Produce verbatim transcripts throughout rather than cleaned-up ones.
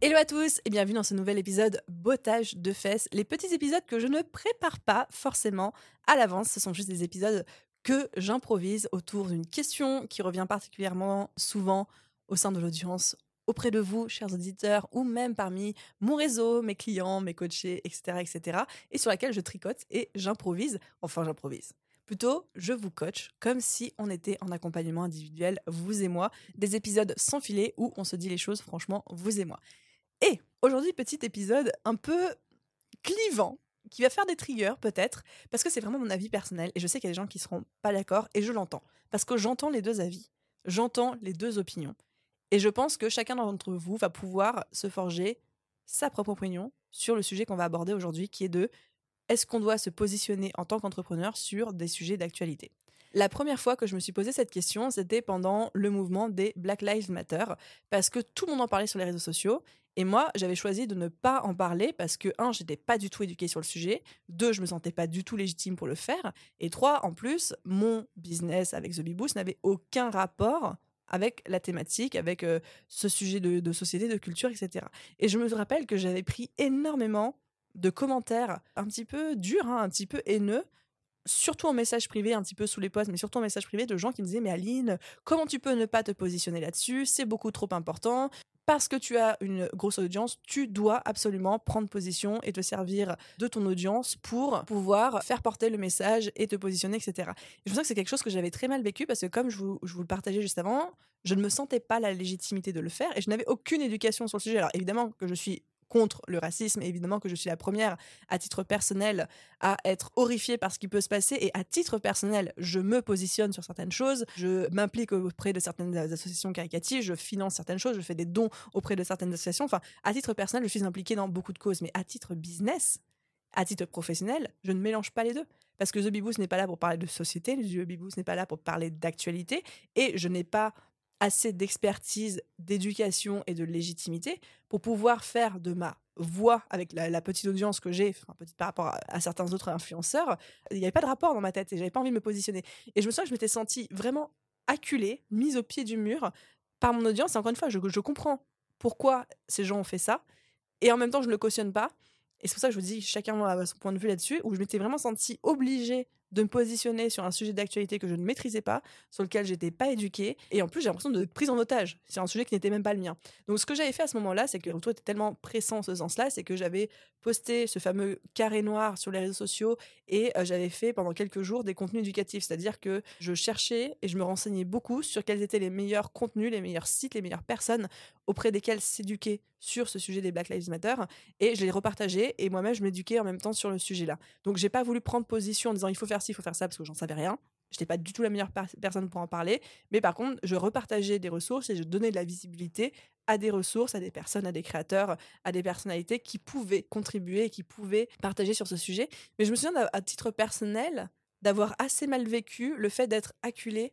Hello à tous et bienvenue dans ce nouvel épisode Bottage de fesses. Les petits épisodes que je ne prépare pas forcément à l'avance, ce sont juste des épisodes que j'improvise autour d'une question qui revient particulièrement souvent au sein de l'audience, auprès de vous, chers auditeurs, ou même parmi mon réseau, mes clients, mes coachés, et cetera, et cetera, et sur laquelle je tricote et j'improvise, enfin j'improvise. Plutôt, je vous coach comme si on était en accompagnement individuel, vous et moi, des épisodes sans filet où on se dit les choses franchement, vous et moi. Et aujourd'hui, petit épisode un peu clivant, qui va faire des triggers peut-être, parce que c'est vraiment mon avis personnel, et je sais qu'il y a des gens qui ne seront pas d'accord, et je l'entends, parce que j'entends les deux avis, j'entends les deux opinions, et je pense que chacun d'entre vous va pouvoir se forger sa propre opinion sur le sujet qu'on va aborder aujourd'hui, qui est de est-ce qu'on doit se positionner en tant qu'entrepreneur sur des sujets d'actualité ? La première fois que je me suis posé cette question, c'était pendant le mouvement des Black Lives Matter, parce que tout le monde en parlait sur les réseaux sociaux, et moi, j'avais choisi de ne pas en parler parce que, un, j'étais pas du tout éduquée sur le sujet, deux, je me sentais pas du tout légitime pour le faire, et trois, en plus, mon business avec The BBoost n'avait aucun rapport avec la thématique, avec euh, ce sujet de, de société, de culture, et cetera. Et je me rappelle que j'avais pris énormément de commentaires un petit peu durs, hein, un petit peu haineux, surtout en message privé, un petit peu sous les posts, mais surtout en message privé de gens qui me disaient « Mais Aline, comment tu peux ne pas te positionner là-dessus ? C'est beaucoup trop important. Parce que tu as une grosse audience, tu dois absolument prendre position et te servir de ton audience pour pouvoir faire porter le message et te positionner, et cetera. Et je pense que c'est quelque chose que j'avais très mal vécu parce que comme je vous, je vous le partageais juste avant, je ne me sentais pas la légitimité de le faire et je n'avais aucune éducation sur le sujet. Alors évidemment que je suis contre le racisme, évidemment que je suis la première à titre personnel à être horrifiée par ce qui peut se passer et à titre personnel, je me positionne sur certaines choses, je m'implique auprès de certaines associations caritatives, je finance certaines choses, je fais des dons auprès de certaines associations, enfin à titre personnel, je suis impliquée dans beaucoup de causes, mais à titre business, à titre professionnel, je ne mélange pas les deux. Parce que The BBoost n'est pas là pour parler de société, The BBoost n'est pas là pour parler d'actualité et je n'ai pas assez d'expertise, d'éducation et de légitimité pour pouvoir faire de ma voix avec la, la petite audience que j'ai, enfin, petite par rapport à, à certains autres influenceurs, il n'y avait pas de rapport dans ma tête et j'avais pas envie de me positionner. Et je me souviens que je m'étais sentie vraiment acculée, mise au pied du mur par mon audience. Et encore une fois, je, je comprends pourquoi ces gens ont fait ça et en même temps, je ne le cautionne pas. Et c'est pour ça que je vous dis, chacun a son point de vue là-dessus, où je m'étais vraiment sentie obligée de me positionner sur un sujet d'actualité que je ne maîtrisais pas, sur lequel je n'étais pas éduquée, et en plus j'ai l'impression de prise en otage, c'est un sujet qui n'était même pas le mien. Donc ce que j'avais fait à ce moment-là, c'est que le retour était tellement pressant en ce sens-là, c'est que j'avais posté ce fameux carré noir sur les réseaux sociaux, et euh, j'avais fait pendant quelques jours des contenus éducatifs, c'est-à-dire que je cherchais et je me renseignais beaucoup sur quels étaient les meilleurs contenus, les meilleurs sites, les meilleures personnes auprès desquelles s'éduquer sur ce sujet des Black Lives Matter, et je les repartageais, et moi-même je m'éduquais en même temps sur le sujet-là. Donc j'ai pas voulu prendre position en disant il faut faire il faut faire ça parce que j'en savais rien, j'étais pas du tout la meilleure par- personne pour en parler, mais par contre je repartageais des ressources et je donnais de la visibilité à des ressources, à des personnes, à des créateurs, à des personnalités qui pouvaient contribuer et qui pouvaient partager sur ce sujet. Mais je me souviens à titre personnel d'avoir assez mal vécu le fait d'être acculée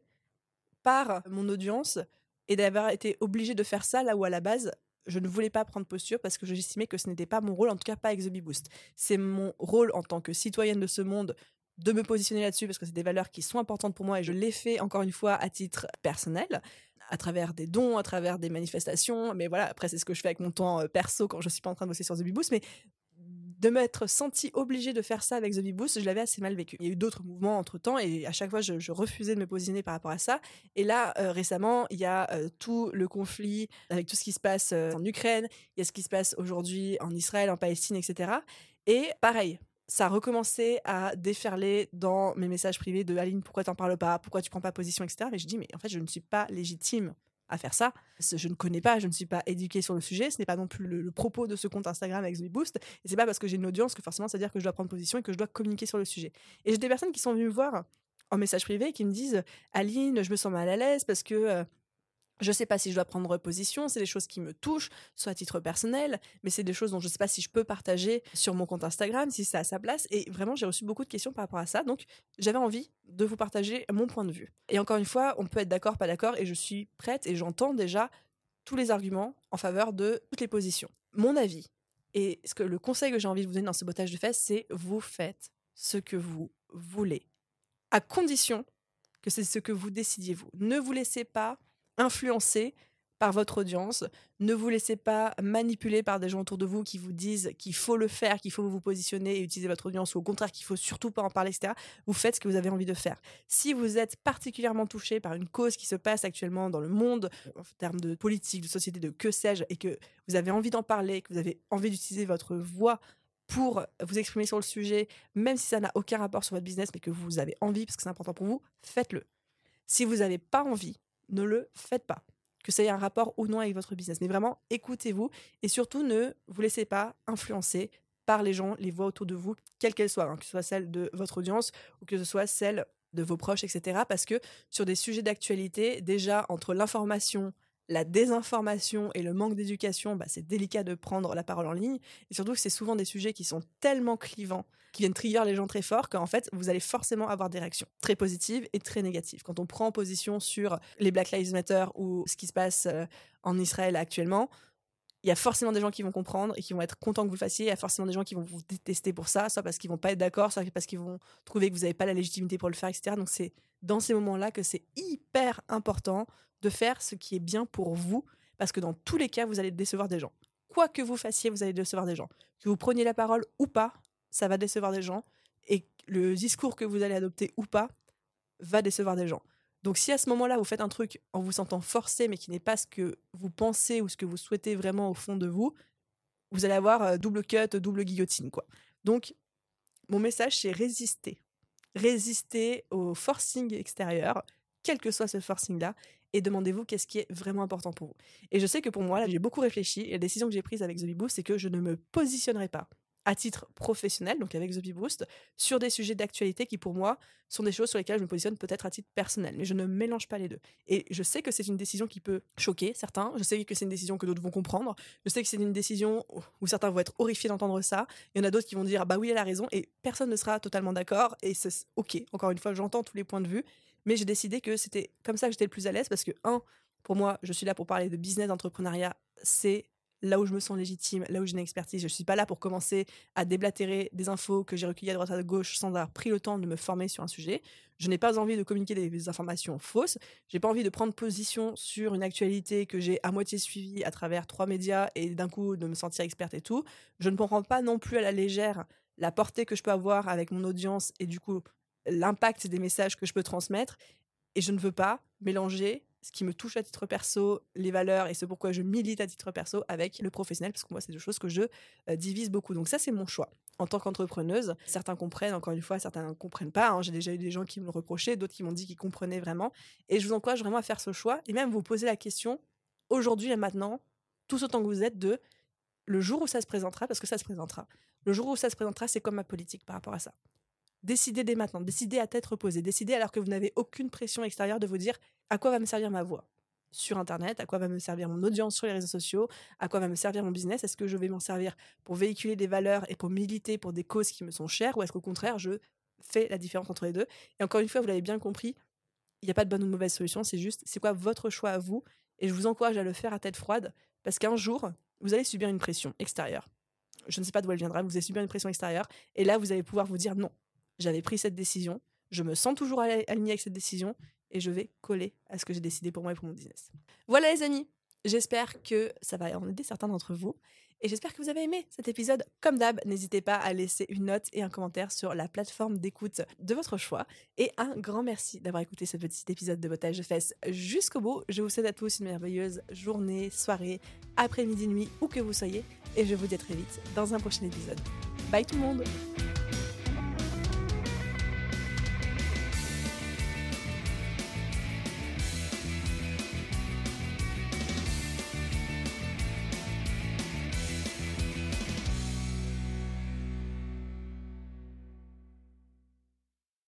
par mon audience et d'avoir été obligée de faire ça là où à la base je ne voulais pas prendre posture parce que j'estimais que ce n'était pas mon rôle, en tout cas pas avec The BBoost. C'est mon rôle en tant que citoyenne de ce monde de me positionner là-dessus parce que c'est des valeurs qui sont importantes pour moi et je l'ai fait encore une fois à titre personnel, à travers des dons, à travers des manifestations, mais voilà, après c'est ce que je fais avec mon temps perso quand je suis pas en train de bosser sur The BBoost, mais de m'être sentie obligée de faire ça avec The BBoost, je l'avais assez mal vécu. Il y a eu d'autres mouvements entre-temps et à chaque fois je, je refusais de me positionner par rapport à ça. Et là, euh, récemment, il y a euh, tout le conflit avec tout ce qui se passe euh, en Ukraine, il y a ce qui se passe aujourd'hui en Israël, en Palestine, et cetera. Et pareil, ça a recommencé à déferler dans mes messages privés de « Aline, pourquoi t'en parles pas ? Pourquoi tu prends pas position ?» et cetera. Mais je dis « Mais en fait, je ne suis pas légitime à faire ça. Je ne connais pas, je ne suis pas éduquée sur le sujet. Ce n'est pas non plus le, le propos de ce compte Instagram avec The Boost. Et c'est pas parce que j'ai une audience que forcément, ça veut dire que je dois prendre position et que je dois communiquer sur le sujet. » Et j'ai des personnes qui sont venues me voir en message privé et qui me disent « Aline, je me sens mal à l'aise parce que... Euh, Je sais pas si je dois prendre position, c'est des choses qui me touchent, soit à titre personnel, mais c'est des choses dont je sais pas si je peux partager sur mon compte Instagram, si c'est à sa place. Et vraiment, j'ai reçu beaucoup de questions par rapport à ça, donc j'avais envie de vous partager mon point de vue. Et encore une fois, on peut être d'accord, pas d'accord, et je suis prête et j'entends déjà tous les arguments en faveur de toutes les positions. Mon avis, et ce que le conseil que j'ai envie de vous donner dans ce bottage de fesses, c'est vous faites ce que vous voulez, à condition que c'est ce que vous décidiez vous. Ne vous laissez pas influencé par votre audience, ne vous laissez pas manipuler par des gens autour de vous qui vous disent qu'il faut le faire, qu'il faut vous positionner et utiliser votre audience, ou au contraire qu'il faut surtout pas en parler, et cetera. Vous faites ce que vous avez envie de faire. Si vous êtes particulièrement touché par une cause qui se passe actuellement dans le monde, en termes de politique, de société, de que sais-je, et que vous avez envie d'en parler, que vous avez envie d'utiliser votre voix pour vous exprimer sur le sujet, même si ça n'a aucun rapport sur votre business, mais que vous avez envie, parce que c'est important pour vous, faites-le. Si vous n'avez pas envie, ne le faites pas, que ça ait un rapport ou non avec votre business. Mais vraiment, écoutez-vous et surtout, ne vous laissez pas influencer par les gens, les voix autour de vous, quelles qu'elles soient, hein, que ce soit celle de votre audience ou que ce soit celle de vos proches, et cetera. Parce que sur des sujets d'actualité, déjà, entre l'information, la désinformation et le manque d'éducation, bah, c'est délicat de prendre la parole en ligne. Et surtout que c'est souvent des sujets qui sont tellement clivants, qui viennent trigger les gens très fort, qu'en fait, vous allez forcément avoir des réactions très positives et très négatives. Quand on prend position sur les Black Lives Matter ou ce qui se passe en Israël actuellement, il y a forcément des gens qui vont comprendre et qui vont être contents que vous le fassiez. Il y a forcément des gens qui vont vous détester pour ça, soit parce qu'ils vont pas être d'accord, soit parce qu'ils vont trouver que vous n'avez pas la légitimité pour le faire, et cetera. Donc c'est dans ces moments-là que c'est hyper important de faire ce qui est bien pour vous, parce que dans tous les cas, vous allez décevoir des gens. Quoi que vous fassiez, vous allez décevoir des gens. Que vous preniez la parole ou pas, ça va décevoir des gens. Et le discours que vous allez adopter ou pas va décevoir des gens. Donc si à ce moment-là, vous faites un truc en vous sentant forcé, mais qui n'est pas ce que vous pensez ou ce que vous souhaitez vraiment au fond de vous, vous allez avoir double cut, double guillotine, quoi. Donc, mon message, c'est résister. Résister au forcing extérieur, quel que soit ce forcing-là, et demandez-vous qu'est-ce qui est vraiment important pour vous. Et je sais que pour moi, là, j'ai beaucoup réfléchi, et la décision que j'ai prise avec The BBoost, c'est que je ne me positionnerai pas à titre professionnel, donc avec The BBoost, sur des sujets d'actualité qui, pour moi, sont des choses sur lesquelles je me positionne peut-être à titre personnel. Mais je ne mélange pas les deux. Et je sais que c'est une décision qui peut choquer certains. Je sais que c'est une décision que d'autres vont comprendre. Je sais que c'est une décision où certains vont être horrifiés d'entendre ça. Il y en a d'autres qui vont dire ah « bah oui, elle a raison » et personne ne sera totalement d'accord. Et c'est OK. Encore une fois, j'entends tous les points de vue. Mais j'ai décidé que c'était comme ça que j'étais le plus à l'aise parce que, un, pour moi, je suis là pour parler de business, d'entrepreneuriat. C'est là où je me sens légitime, là où j'ai une expertise. Je ne suis pas là pour commencer à déblatérer des infos que j'ai recueillies à droite à gauche sans avoir pris le temps de me former sur un sujet. Je n'ai pas envie de communiquer des informations fausses. Je n'ai pas envie de prendre position sur une actualité que j'ai à moitié suivie à travers trois médias et d'un coup de me sentir experte et tout. Je ne prends pas non plus à la légère la portée que je peux avoir avec mon audience et du coup l'impact des messages que je peux transmettre. Et je ne veux pas mélanger ce qui me touche à titre perso, les valeurs et ce pourquoi je milite à titre perso avec le professionnel, parce que moi, c'est deux choses que je euh, divise beaucoup. Donc ça, c'est mon choix. En tant qu'entrepreneuse, certains comprennent, encore une fois, certains ne comprennent pas. Hein. J'ai déjà eu des gens qui me le reprochaient, d'autres qui m'ont dit qu'ils comprenaient vraiment. Et je vous encourage vraiment à faire ce choix et même vous poser la question, aujourd'hui et maintenant, tous autant que vous êtes, de le jour où ça se présentera, parce que ça se présentera. Le jour où ça se présentera, c'est comme ma politique par rapport à ça. Décidez dès maintenant, décidez à tête reposée, décidez alors que vous n'avez aucune pression extérieure de vous dire à quoi va me servir ma voix sur Internet, à quoi va me servir mon audience sur les réseaux sociaux, à quoi va me servir mon business, est-ce que je vais m'en servir pour véhiculer des valeurs et pour militer pour des causes qui me sont chères ou est-ce qu'au contraire je fais la différence entre les deux. Et encore une fois, vous l'avez bien compris, il n'y a pas de bonne ou de mauvaise solution, c'est juste c'est quoi votre choix à vous et je vous encourage à le faire à tête froide parce qu'un jour, vous allez subir une pression extérieure. Je ne sais pas d'où elle viendra, mais vous allez subir une pression extérieure et là vous allez pouvoir vous dire non. J'avais pris cette décision, je me sens toujours alignée avec cette décision et je vais coller à ce que j'ai décidé pour moi et pour mon business. Voilà les amis, j'espère que ça va en aider certains d'entre vous et j'espère que vous avez aimé cet épisode. Comme d'hab, n'hésitez pas à laisser une note et un commentaire sur la plateforme d'écoute de votre choix et un grand merci d'avoir écouté ce petit épisode de Bottage de fesses jusqu'au bout. Je vous souhaite à tous une merveilleuse journée, soirée, après-midi, nuit, où que vous soyez et je vous dis à très vite dans un prochain épisode. Bye tout le monde!